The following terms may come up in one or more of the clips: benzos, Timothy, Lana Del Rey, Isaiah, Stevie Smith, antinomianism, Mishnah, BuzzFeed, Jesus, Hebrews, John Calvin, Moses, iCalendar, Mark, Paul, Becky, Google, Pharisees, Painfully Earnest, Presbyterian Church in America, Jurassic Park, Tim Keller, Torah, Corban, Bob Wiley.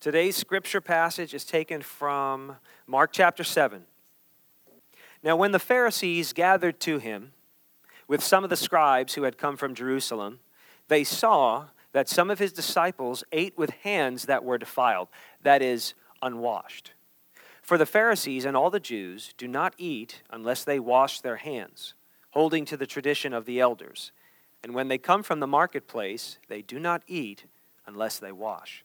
Today's scripture passage is taken from Mark chapter 7. Now, when the Pharisees gathered to him with some of the scribes who had come from Jerusalem, they saw that some of his disciples ate with hands that were defiled, that is, unwashed. For the Pharisees and all the Jews do not eat unless they wash their hands, holding to the tradition of the elders. And when they come from the marketplace, they do not eat unless they wash.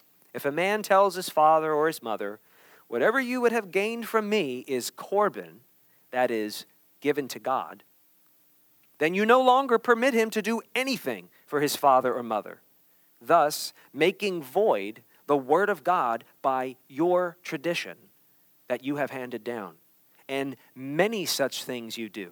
'If a man tells his father or his mother, whatever you would have gained from me is Corban,' that is, given to God, then you no longer permit him to do anything for his father or mother, thus making void the word of God by your tradition that you have handed down. And many such things you do."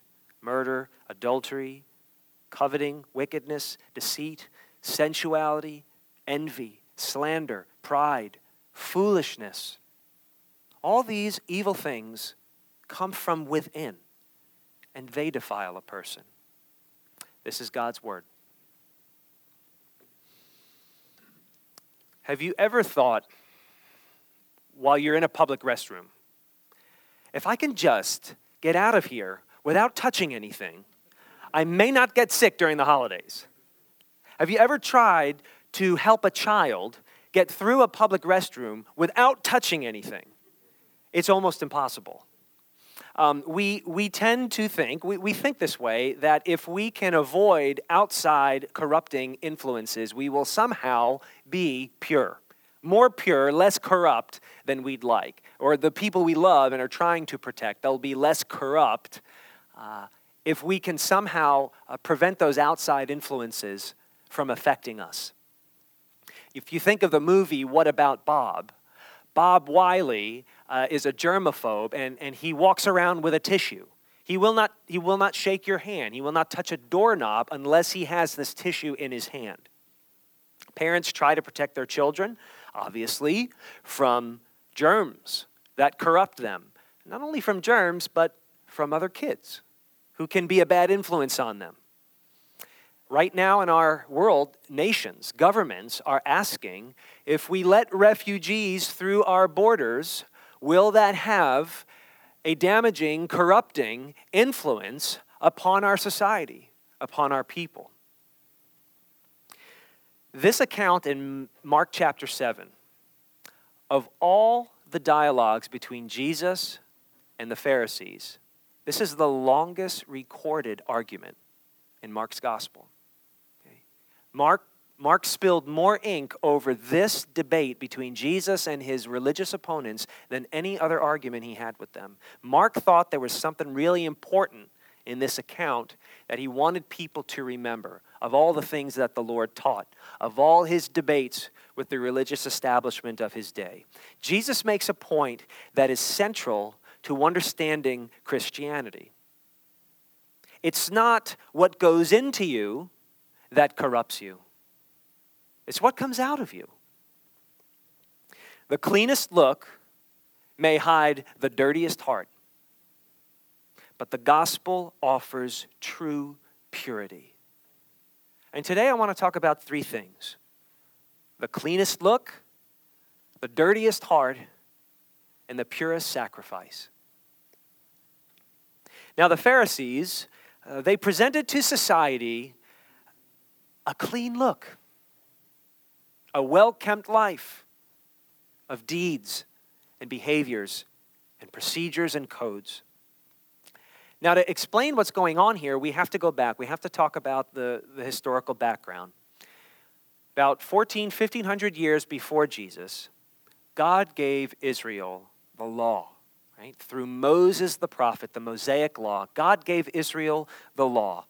murder, adultery, coveting, wickedness, deceit, sensuality, envy, slander, pride, foolishness. All these evil things come from within, and they defile a person." This is God's word. Have you ever thought, while you're in a public restroom, if I can just get out of here without touching anything, I may not get sick during the holidays? Have you ever tried to help a child get through a public restroom without touching anything? It's almost impossible. We tend to think, we think this way, that if we can avoid outside corrupting influences, we will somehow be pure. More pure, less corrupt than we'd like. Or the people we love and are trying to protect, they'll be less corrupt if we can somehow prevent those outside influences from affecting us. If you think of the movie What About Bob, Bob Wiley is a germaphobe, and he walks around with a tissue. He will not shake your hand. He will not touch a doorknob unless he has this tissue in his hand. Parents try to protect their children, obviously, from germs that corrupt them. Not only from germs, but from other kids who can be a bad influence on them. Right now in our world, nations, governments are asking, if we let refugees through our borders, will that have a damaging, corrupting influence upon our society, upon our people? This account in Mark chapter 7 of all the dialogues between Jesus and the Pharisees, this is the longest recorded argument in Mark's gospel. Mark spilled more ink over this debate between Jesus and his religious opponents than any other argument he had with them. Mark thought there was something really important in this account that he wanted people to remember of all the things that the Lord taught, of all his debates with the religious establishment of his day. Jesus makes a point that is central to understanding Christianity. It's not what goes into you that corrupts you. It's what comes out of you. The cleanest look may hide the dirtiest heart, but the gospel offers true purity. And today I want to talk about three things: the cleanest look, the dirtiest heart, and the purest sacrifice. Now the Pharisees, they presented to society a clean look, a well-kept life of deeds and behaviors and procedures and codes. Now, to explain what's going on here, we have to go back. We have to talk about the historical background. About 1,500 years before Jesus, God gave Israel the law, right? Through Moses the prophet, the Mosaic law, God gave Israel the law.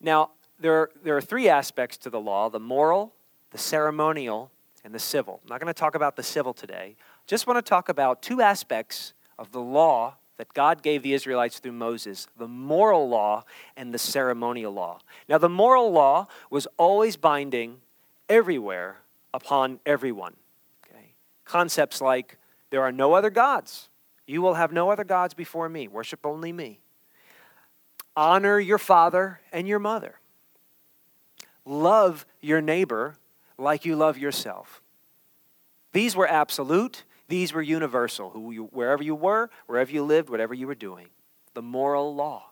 Now, there are three aspects to the law: the moral, the ceremonial, and the civil. I'm not going to talk about the civil today. Just want to talk about two aspects of the law that God gave the Israelites through Moses: the moral law and the ceremonial law. Now, the moral law was always binding everywhere upon everyone. Okay? Concepts like, there are no other gods. You will have no other gods before me. Worship only me. Honor your father and your mother. Love your neighbor like you love yourself. These were absolute. These were universal. Wherever you were, wherever you lived, whatever you were doing. The moral law.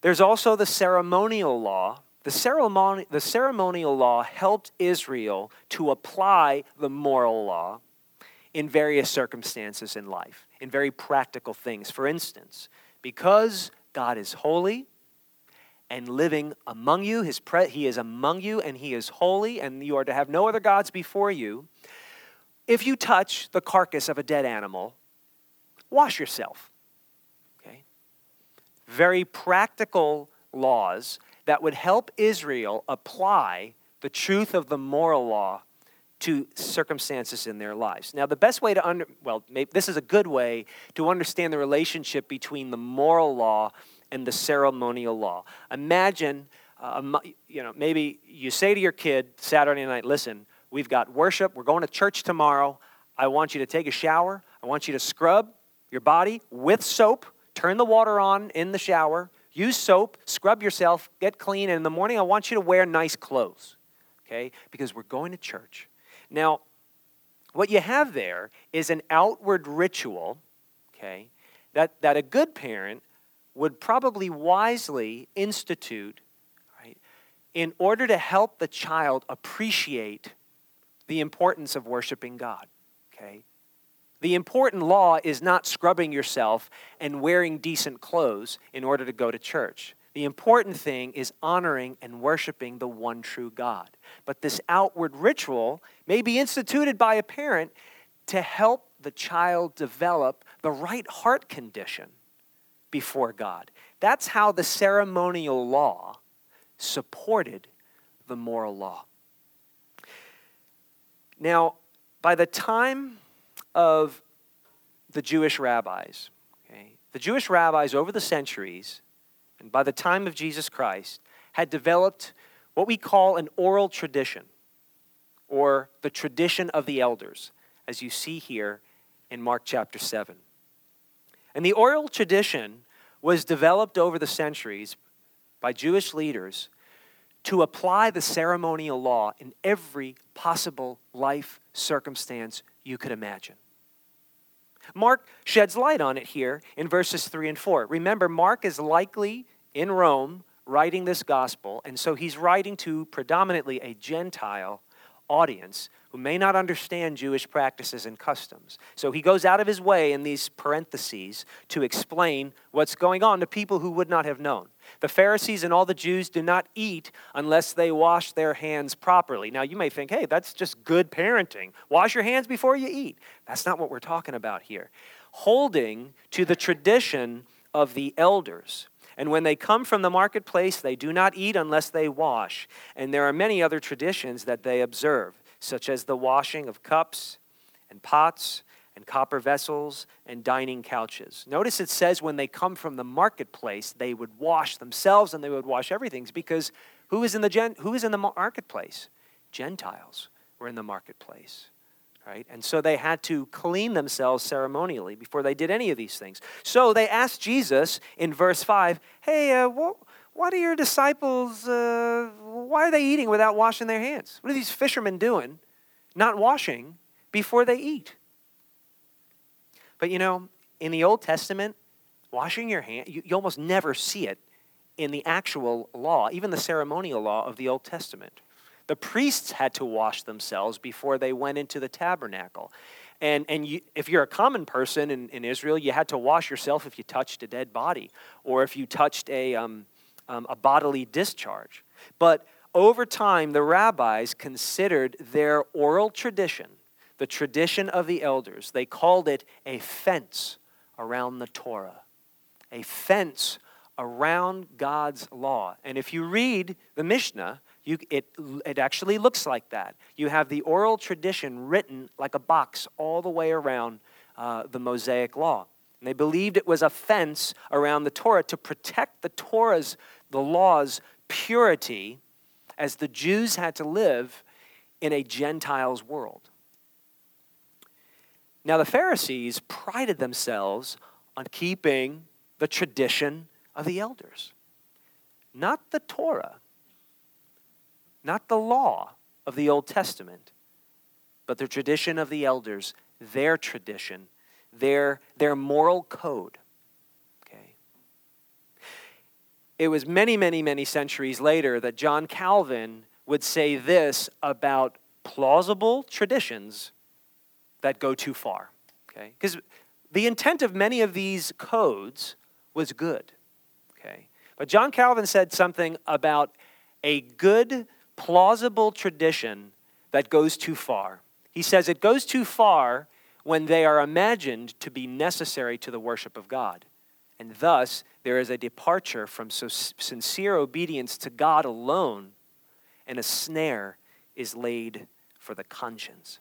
There's also the ceremonial law. The ceremonial law helped Israel to apply the moral law in various circumstances in life, in very practical things. For instance, because God is holy, and living among you, he is among you, and he is holy, and you are to have no other gods before you. If you touch the carcass of a dead animal, wash yourself. Okay? Very practical laws that would help Israel apply the truth of the moral law to circumstances in their lives. Now, the best way to this is a good way to understand the relationship between the moral law and the ceremonial law. Imagine, maybe you say to your kid Saturday night, listen, we've got worship, we're going to church tomorrow, I want you to take a shower, I want you to scrub your body with soap, turn the water on in the shower, use soap, scrub yourself, get clean, and in the morning I want you to wear nice clothes, okay, because we're going to church. Now, what you have there is an outward ritual, okay, that a good parent would probably wisely institute, right, in order to help the child appreciate the importance of worshiping God, okay? The important law is not scrubbing yourself and wearing decent clothes in order to go to church. The important thing is honoring and worshiping the one true God. But this outward ritual may be instituted by a parent to help the child develop the right heart condition before God. That's how the ceremonial law supported the moral law. Now, by the time of the Jewish rabbis, okay, the Jewish rabbis over the centuries, and by the time of Jesus Christ, had developed what we call an oral tradition, or the tradition of the elders, as you see here in Mark chapter 7. And the oral tradition was developed over the centuries by Jewish leaders to apply the ceremonial law in every possible life circumstance you could imagine. Mark sheds light on it here in verses 3 and 4. Remember, Mark is likely in Rome writing this gospel, and so he's writing to predominantly a Gentile audience who may not understand Jewish practices and customs. So he goes out of his way in these parentheses to explain what's going on to people who would not have known. The Pharisees and all the Jews do not eat unless they wash their hands properly. Now you may think, hey, that's just good parenting. Wash your hands before you eat. That's not what we're talking about here. Holding to the tradition of the elders. And when they come from the marketplace, they do not eat unless they wash. And there are many other traditions that they observe, such as the washing of cups and pots and copper vessels and dining couches. Notice it says when they come from the marketplace, they would wash themselves and they would wash everything, because who is in the marketplace? Gentiles were in the marketplace, right? And so they had to clean themselves ceremonially before they did any of these things. So they asked Jesus in verse 5, hey, why do your disciples, why are they eating without washing their hands? What are these fishermen doing not washing before they eat? But you know, in the Old Testament, washing your hand, you almost never see it in the actual law, even the ceremonial law of the Old Testament. The priests had to wash themselves before they went into the tabernacle. And you, if you're a common person in Israel, you had to wash yourself if you touched a dead body or if you touched a bodily discharge. But over time, the rabbis considered their oral tradition, the tradition of the elders, they called it a fence around the Torah, a fence around God's law. And if you read the Mishnah, it actually looks like that. You have the oral tradition written like a box all the way around the Mosaic law. And they believed it was a fence around the Torah to protect the Torah's, the law's purity, as the Jews had to live in a Gentile's world. Now, the Pharisees prided themselves on keeping the tradition of the elders, not the Torah, not the law of the Old Testament, but the tradition of the elders, their tradition, their moral code. Okay. It was many, many, many centuries later that John Calvin would say this about plausible traditions that go too far, okay? Because the intent of many of these codes was good, okay? But John Calvin said something about a good, plausible tradition that goes too far. He says it goes too far when they are imagined to be necessary to the worship of God. And thus, there is a departure from sincere obedience to God alone, and a snare is laid for the conscience.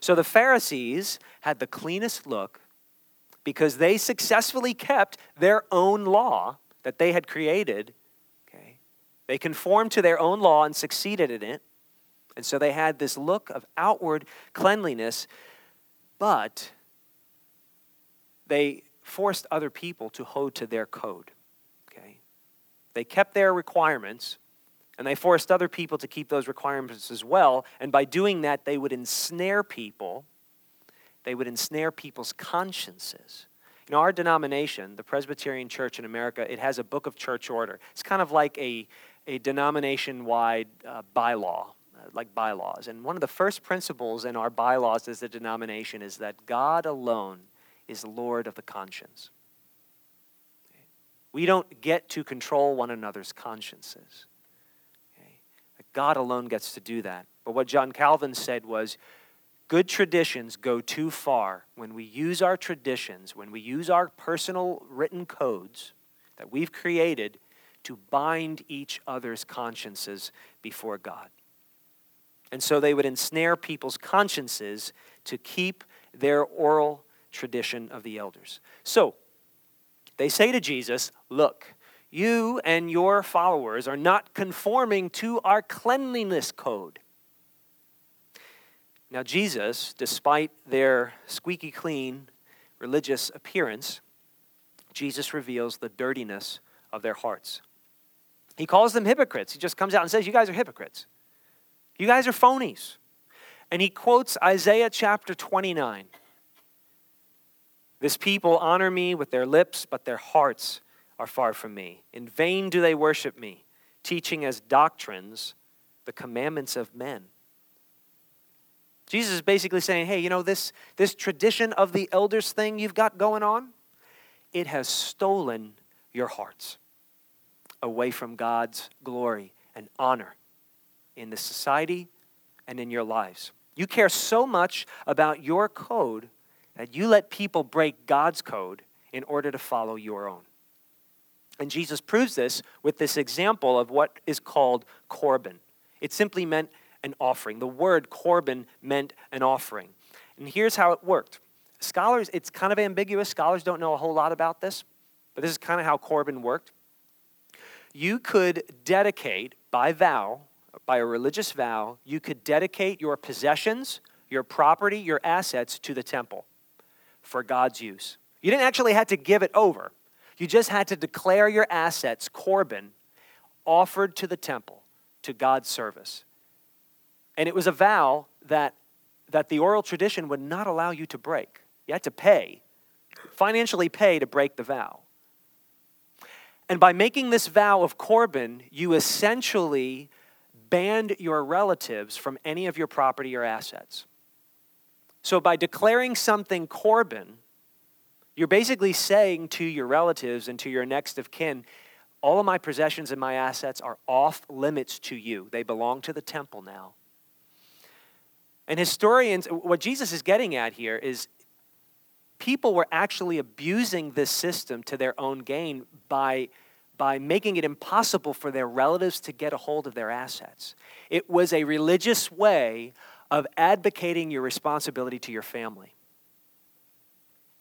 So the Pharisees had the cleanest look because they successfully kept their own law that they had created. Okay? They conformed to their own law and succeeded in it. And so they had this look of outward cleanliness, but they forced other people to hold to their code. Okay? They kept their requirements, and they forced other people to keep those requirements as well. And by doing that, they would ensnare people. They would ensnare people's consciences. You know, our denomination, the Presbyterian Church in America, it has a book of church order. It's kind of like a denomination-wide bylaw, like bylaws. And one of the first principles in our bylaws as a denomination is that God alone is Lord of the conscience. We don't get to control one another's consciences. God alone gets to do that. But what John Calvin said was, good traditions go too far when we use our traditions, when we use our personal written codes that we've created to bind each other's consciences before God. And so they would ensnare people's consciences to keep their oral tradition of the elders. So they say to Jesus, look, you and your followers are not conforming to our cleanliness code. Now, Jesus, despite their squeaky clean religious appearance, Jesus reveals the dirtiness of their hearts. He calls them hypocrites. He just comes out and says, you guys are hypocrites. You guys are phonies. And he quotes Isaiah chapter 29. This people honor me with their lips, but their hearts are far from me. In vain do they worship me, teaching as doctrines the commandments of men. Jesus is basically saying, hey, you know, this tradition of the elders thing you've got going on, it has stolen your hearts away from God's glory and honor in the society and in your lives. You care so much about your code that you let people break God's code in order to follow your own. And Jesus proves this with this example of what is called Corban. It simply meant an offering. The word Corban meant an offering. And here's how it worked. Scholars, it's kind of ambiguous. Scholars don't know a whole lot about this, but this is kind of how Corban worked. You could dedicate by vow, by a religious vow, you could dedicate your possessions, your property, your assets to the temple for God's use. You didn't actually have to give it over. You just had to declare your assets, Corban, offered to the temple, to God's service. And it was a vow that the oral tradition would not allow you to break. You had to pay, financially pay to break the vow. And by making this vow of Corban, you essentially banned your relatives from any of your property or assets. So by declaring something Corban, you're basically saying to your relatives and to your next of kin, all of my possessions and my assets are off limits to you. They belong to the temple now. And historians, what Jesus is getting at here is people were actually abusing this system to their own gain by making it impossible for their relatives to get a hold of their assets. It was a religious way of advocating your responsibility to your family.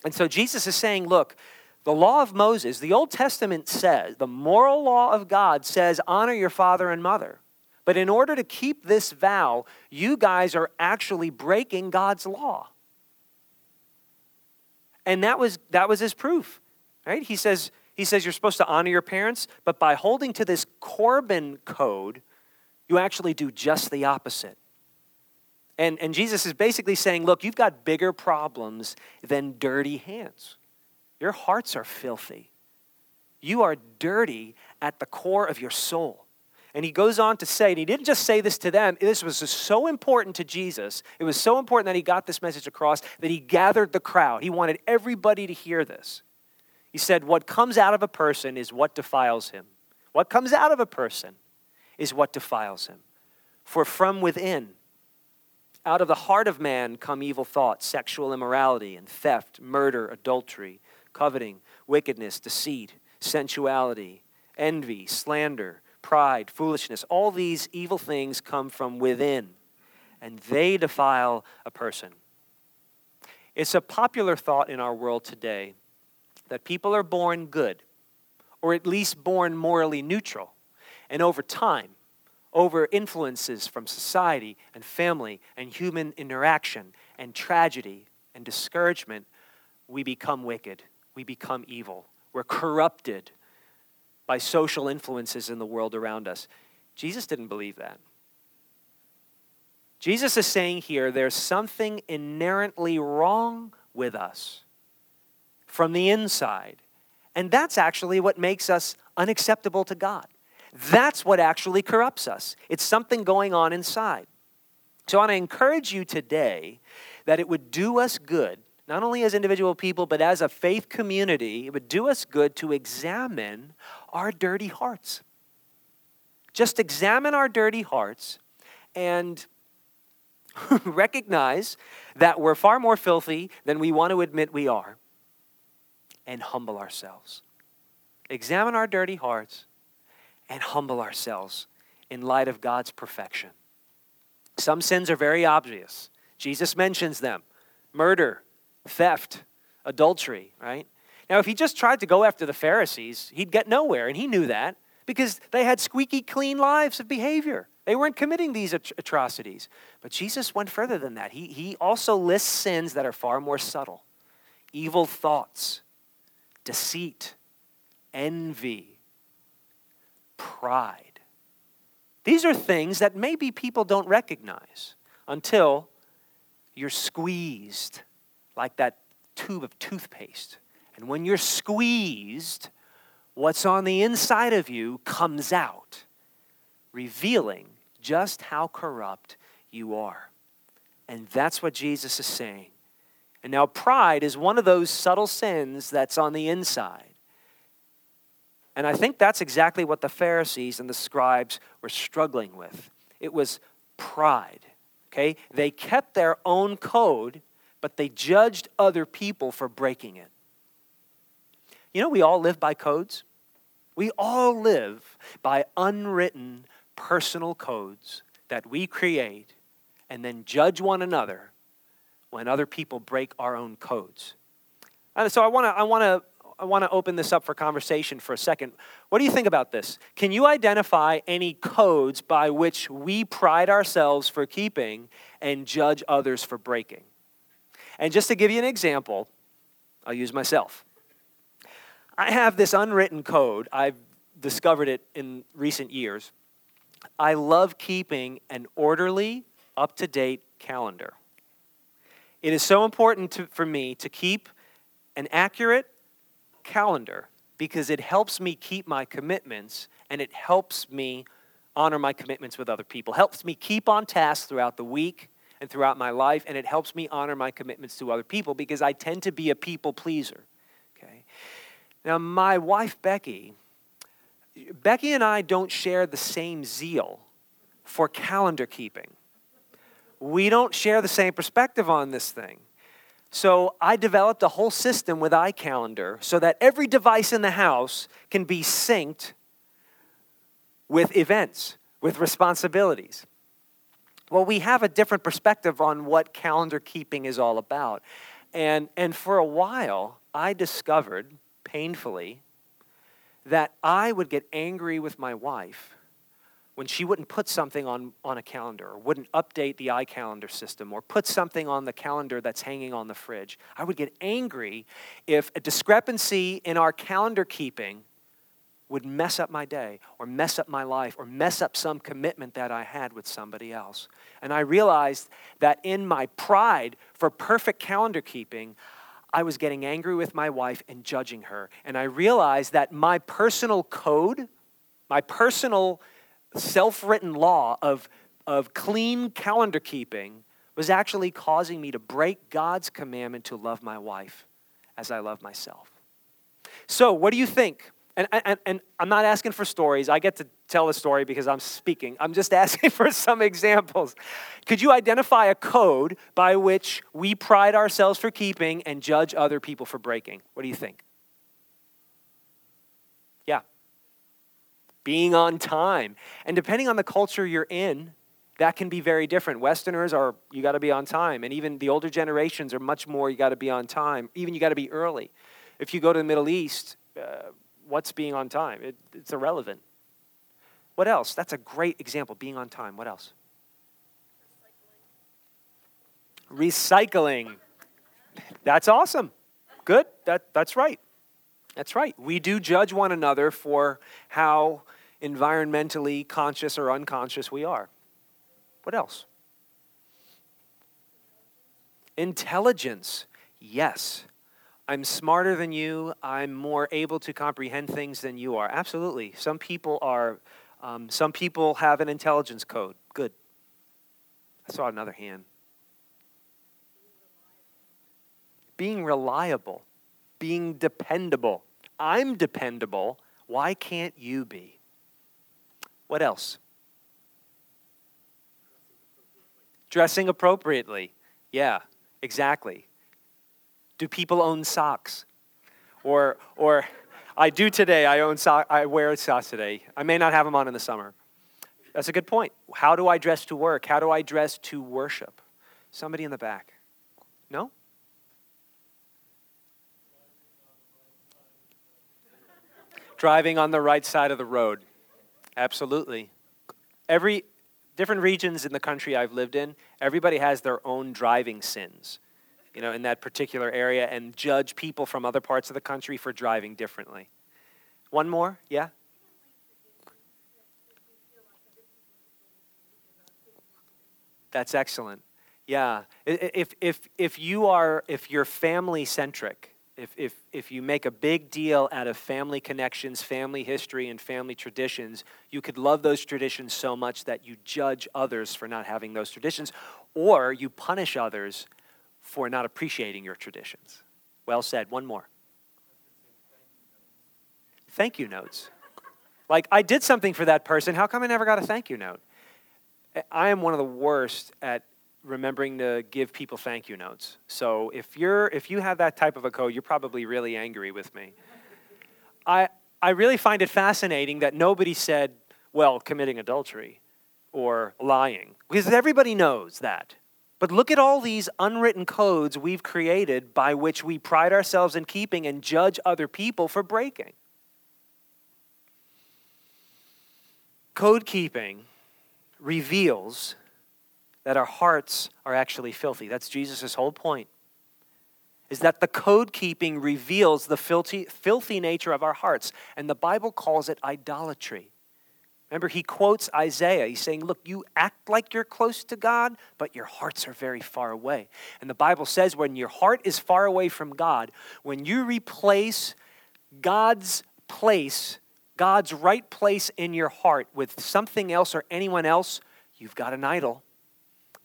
And so Jesus is saying, look, the law of Moses, the Old Testament says, the moral law of God says, honor your father and mother. But in order to keep this vow, you guys are actually breaking God's law. And that was his proof, right? He says you're supposed to honor your parents, but by holding to this Corban code, you actually do just the opposite. And Jesus is basically saying, look, you've got bigger problems than dirty hands. Your hearts are filthy. You are dirty at the core of your soul. And he goes on to say, and he didn't just say this to them, this was so important to Jesus. It was so important that he got this message across that he gathered the crowd. He wanted everybody to hear this. He said, what comes out of a person is what defiles him. What comes out of a person is what defiles him. For from within, out of the heart of man come evil thoughts, sexual immorality and theft, murder, adultery, coveting, wickedness, deceit, sensuality, envy, slander, pride, foolishness. All these evil things come from within, and they defile a person. It's a popular thought in our world today that people are born good, or at least born morally neutral, and over time, over influences from society and family and human interaction and tragedy and discouragement, we become wicked. We become evil. We're corrupted by social influences in the world around us. Jesus didn't believe that. Jesus is saying here there's something inherently wrong with us from the inside. And that's actually what makes us unacceptable to God. That's what actually corrupts us. It's something going on inside. So I want to encourage you today that it would do us good, not only as individual people, but as a faith community, it would do us good to examine our dirty hearts. Just examine our dirty hearts and recognize that we're far more filthy than we want to admit we are, and humble ourselves. Examine our dirty hearts and humble ourselves in light of God's perfection. Some sins are very obvious. Jesus mentions them. Murder, theft, adultery, right? Now, if he just tried to go after the Pharisees, he'd get nowhere, and he knew that because they had squeaky clean lives of behavior. They weren't committing these atrocities. But Jesus went further than that. He also lists sins that are far more subtle. Evil thoughts, deceit, envy, pride. These are things that maybe people don't recognize until you're squeezed like that tube of toothpaste. And when you're squeezed, what's on the inside of you comes out, revealing just how corrupt you are. And that's what Jesus is saying. And now pride is one of those subtle sins that's on the inside. And I think that's exactly what the Pharisees and the scribes were struggling with. It was pride, okay? They kept their own code, but they judged other people for breaking it. You know, we all live by codes. We all live by unwritten personal codes that we create and then judge one another when other people break our own codes. And so I want to open this up for conversation for a second. What do you think about this? Can you identify any codes by which we pride ourselves for keeping and judge others for breaking? And just to give you an example, I'll use myself. I have this unwritten code. I've discovered it in recent years. I love keeping an orderly, up-to-date calendar. It is so important for me to keep an accurate calendar because it helps me keep my commitments and it helps me honor my commitments with other people, helps me keep on task throughout the week and throughout my life, and it helps me honor my commitments to other people because I tend to be a people pleaser, okay? Now, my wife, Becky and I don't share the same zeal for calendar keeping. We don't share the same perspective on this thing. So I developed a whole system with iCalendar so that every device in the house can be synced with events, with responsibilities. Well, we have a different perspective on what calendar keeping is all about. And for a while, I discovered, painfully, that I would get angry with my wife when she wouldn't put something on a calendar or wouldn't update the iCalendar system or put something on the calendar that's hanging on the fridge. I would get angry if a discrepancy in our calendar keeping would mess up my day or mess up my life or mess up some commitment that I had with somebody else. And I realized that in my pride for perfect calendar keeping, I was getting angry with my wife and judging her. And I realized that my personal code, my personal self-written law of clean calendar keeping was actually causing me to break God's commandment to love my wife as I love myself. So what do you think? And I'm not asking for stories. I get to tell a story because I'm speaking. I'm just asking for some examples. Could you identify a code by which we pride ourselves for keeping and judge other people for breaking? What do you think? Yeah. Being on time. And depending on the culture you're in, that can be very different. Westerners are, you got to be on time. And even the older generations are much more, you got to be on time. Even you got to be early. If you go to the Middle East, what's being on time? It's irrelevant. What else? That's a great example, being on time. What else? Recycling. That's awesome. Good. That's right. That's right. We do judge one another for how environmentally conscious or unconscious we are. What else? Intelligence. Yes. I'm smarter than you. I'm more able to comprehend things than you are. Absolutely. Some people are. Some people have an intelligence code. Good. I saw another hand. Being reliable. Being dependable. I'm dependable. Why can't you be? What else? Dressing appropriately. Yeah, exactly. Do people own socks? Or I do today, I wear socks today. I may not have them on in the summer. That's a good point. How do I dress to work? How do I dress to worship? Somebody in the back. No? Driving on the right side of the road. Absolutely. Every different regions in the country I've lived in, everybody has their own driving sins. You know, in that particular area, and judge people from other parts of the country for driving differently. One more, yeah? That's excellent. Yeah, if you're family centric, if you make a big deal out of family connections, family history, and family traditions, you could love those traditions so much that you judge others for not having those traditions, or you punish others for not appreciating your traditions. Well said. One more. Thank you notes. Like, I did something for that person. How come I never got a thank you note? I am one of the worst at remembering to give people thank you notes. So if you have that type of a code, you're probably really angry with me. I I really find it fascinating that nobody said, well, committing adultery or lying, because everybody knows that. But look at all these unwritten codes we've created by which we pride ourselves in keeping and judge other people for breaking. Code keeping reveals that our hearts are actually filthy. That's Jesus' whole point, is that the code keeping reveals the filthy nature of our hearts. And the Bible calls it idolatry. Remember, he quotes Isaiah. He's saying, look, you act like you're close to God, but your hearts are very far away. And the Bible says when your heart is far away from God, when you replace God's right place in your heart with something else or anyone else, you've got an idol.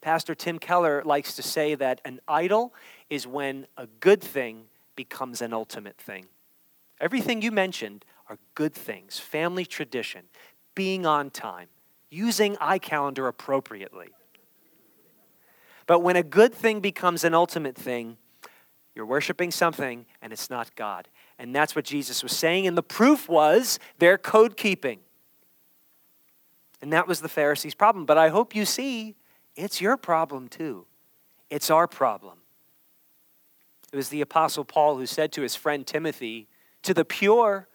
Pastor Tim Keller likes to say that an idol is when a good thing becomes an ultimate thing. Everything you mentioned are good things, family tradition, being on time, using iCalendar appropriately. But when a good thing becomes an ultimate thing, you're worshiping something and it's not God. And that's what Jesus was saying. And the proof was their code keeping. And that was the Pharisees' problem. But I hope you see, it's your problem too. It's our problem. It was the Apostle Paul who said to his friend Timothy, to the pure,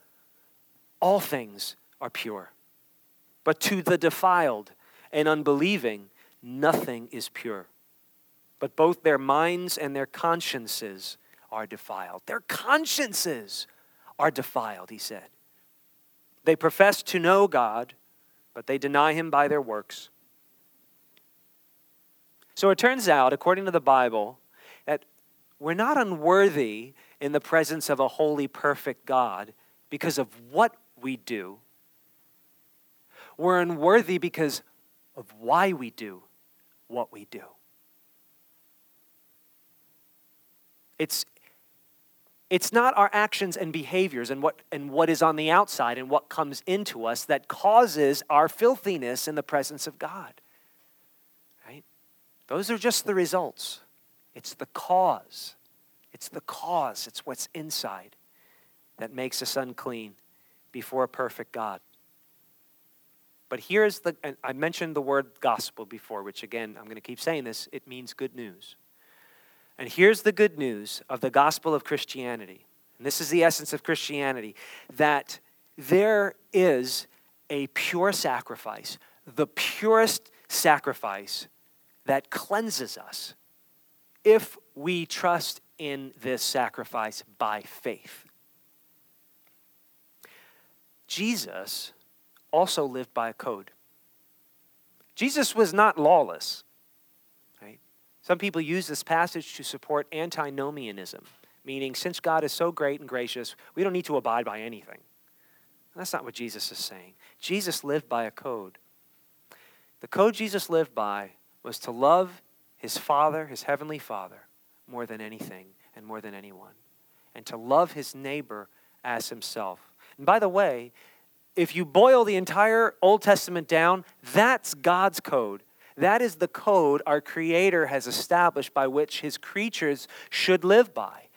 all things are pure. But to the defiled and unbelieving, nothing is pure. But both their minds and their consciences are defiled. Their consciences are defiled, he said. They profess to know God, but they deny him by their works. So it turns out, according to the Bible, that we're not unworthy in the presence of a holy, perfect God because of what we do. We're unworthy because of why we do what we do. It's not our actions and behaviors and what is on the outside and what comes into us that causes our filthiness in the presence of God. Right? Those are just the results. It's the cause. It's the cause. It's what's inside that makes us unclean before a perfect God. But here's and I mentioned the word gospel before, which again, I'm going to keep saying this, it means good news. And here's the good news of the gospel of Christianity. And this is the essence of Christianity, that there is a pure sacrifice, the purest sacrifice that cleanses us if we trust in this sacrifice by faith. Jesus also lived by a code. Jesus was not lawless. Some people use this passage to support antinomianism, meaning since God is so great and gracious, we don't need to abide by anything. That's not what Jesus is saying. Jesus lived by a code. The code Jesus lived by was to love his Father, his heavenly Father, more than anything and more than anyone, and to love his neighbor as himself. And by the way, if you boil the entire Old Testament down, that's God's code. That is the code our Creator has established by which his creatures should live by.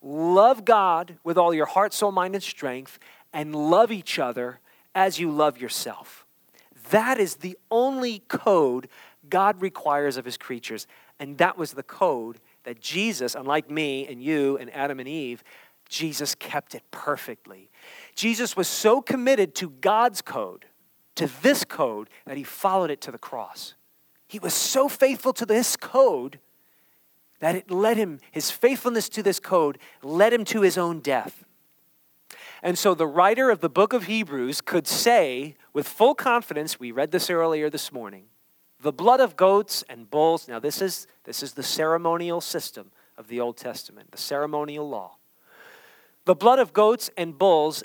Love God with all your heart, soul, mind, and strength, and love each other as you love yourself. That is the only code God requires of his creatures. And that was the code that Jesus, unlike me and you and Adam and Eve, Jesus kept it perfectly. Jesus was so committed to God's code, to this code, that he followed it to the cross. He was so faithful to this code that it led him, his faithfulness to this code led him to his own death. And so the writer of the book of Hebrews could say with full confidence, we read this earlier this morning, the blood of goats and bulls, now this is the ceremonial system of the Old Testament, the ceremonial law. The blood of goats and bulls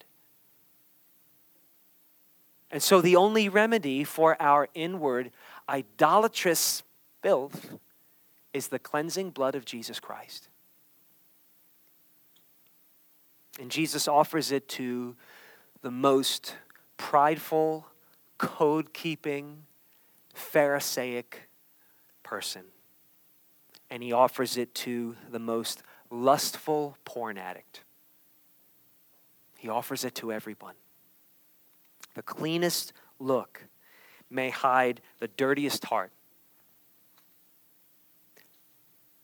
And so the only remedy for our inward idolatrous filth is the cleansing blood of Jesus Christ. And Jesus offers it to the most prideful, code-keeping, Pharisaic person. And he offers it to the most lustful porn addict. He offers it to everyone. The cleanest look may hide the dirtiest heart,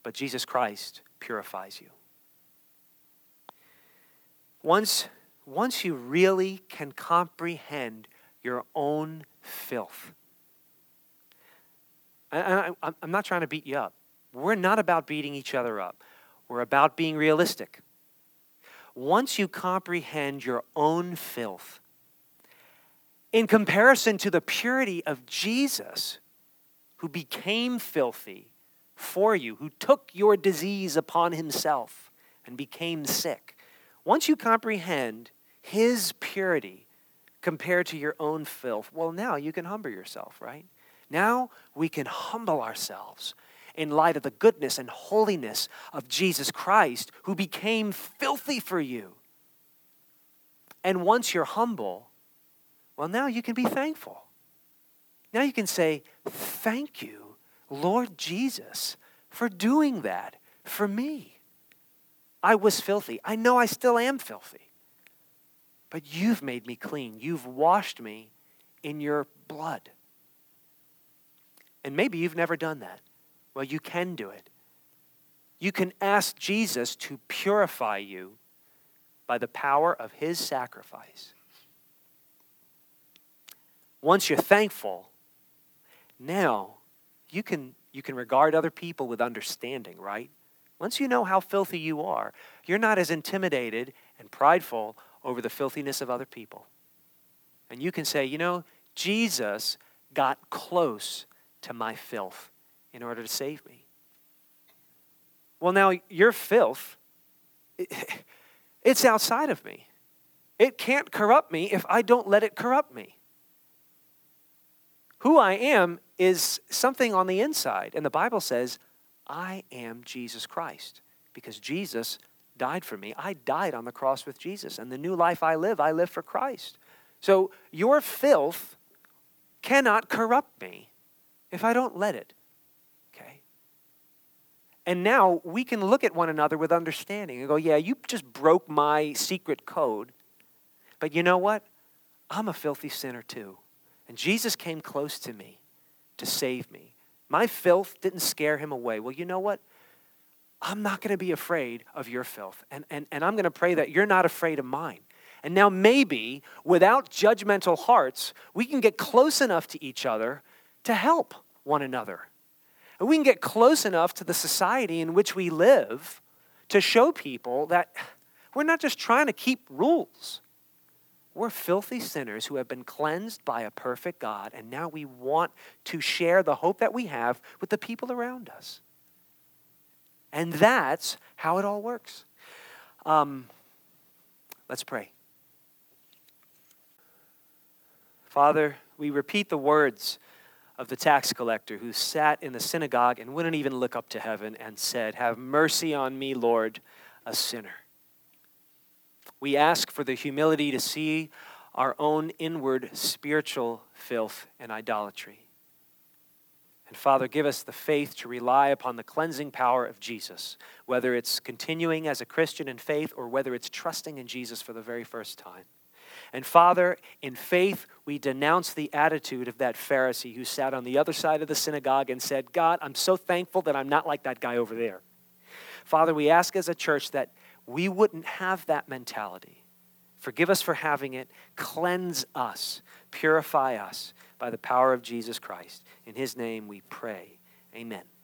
but Jesus Christ purifies you. Once you really can comprehend your own filth, I'm not trying to beat you up. We're not about beating each other up. We're about being realistic. Once you comprehend your own filth, in comparison to the purity of Jesus, who became filthy for you, who took your disease upon himself and became sick. Once you comprehend his purity compared to your own filth, well, now you can humble yourself, right? Now we can humble ourselves in light of the goodness and holiness of Jesus Christ, who became filthy for you. And once you're humble, well, now you can be thankful. Now you can say, thank you, Lord Jesus, for doing that for me. I was filthy. I know I still am filthy. But you've made me clean. You've washed me in your blood. And maybe you've never done that. Well, you can do it. You can ask Jesus to purify you by the power of his sacrifice. Once you're thankful, now you can regard other people with understanding, right? Once you know how filthy you are, you're not as intimidated and prideful over the filthiness of other people. And you can say, you know, Jesus got close to my filth in order to save me. Well, now your filth, it's outside of me. It can't corrupt me if I don't let it corrupt me. Who I am is something on the inside. And the Bible says, I am Jesus Christ, because Jesus died for me. I died on the cross with Jesus. And the new life I live for Christ. So your filth cannot corrupt me if I don't let it. Okay? And now we can look at one another with understanding and go, yeah, you just broke my secret code. But you know what? I'm a filthy sinner too. And Jesus came close to me to save me. My filth didn't scare him away. Well, you know what? I'm not going to be afraid of your filth. And I'm going to pray that you're not afraid of mine. And now maybe, without judgmental hearts, we can get close enough to each other to help one another. And we can get close enough to the society in which we live to show people that we're not just trying to keep rules. We're filthy sinners who have been cleansed by a perfect God, and now we want to share the hope that we have with the people around us. And that's how it all works. Let's pray. Father, we repeat the words of the tax collector who sat in the synagogue and wouldn't even look up to heaven and said, "Have mercy on me, Lord, a sinner." We ask for the humility to see our own inward spiritual filth and idolatry. And Father, give us the faith to rely upon the cleansing power of Jesus, whether it's continuing as a Christian in faith or whether it's trusting in Jesus for the very first time. And Father, in faith, we denounce the attitude of that Pharisee who sat on the other side of the synagogue and said, "God, I'm so thankful that I'm not like that guy over there." Father, we ask as a church that we wouldn't have that mentality. Forgive us for having it. Cleanse us. Purify us by the power of Jesus Christ. In his name we pray. Amen.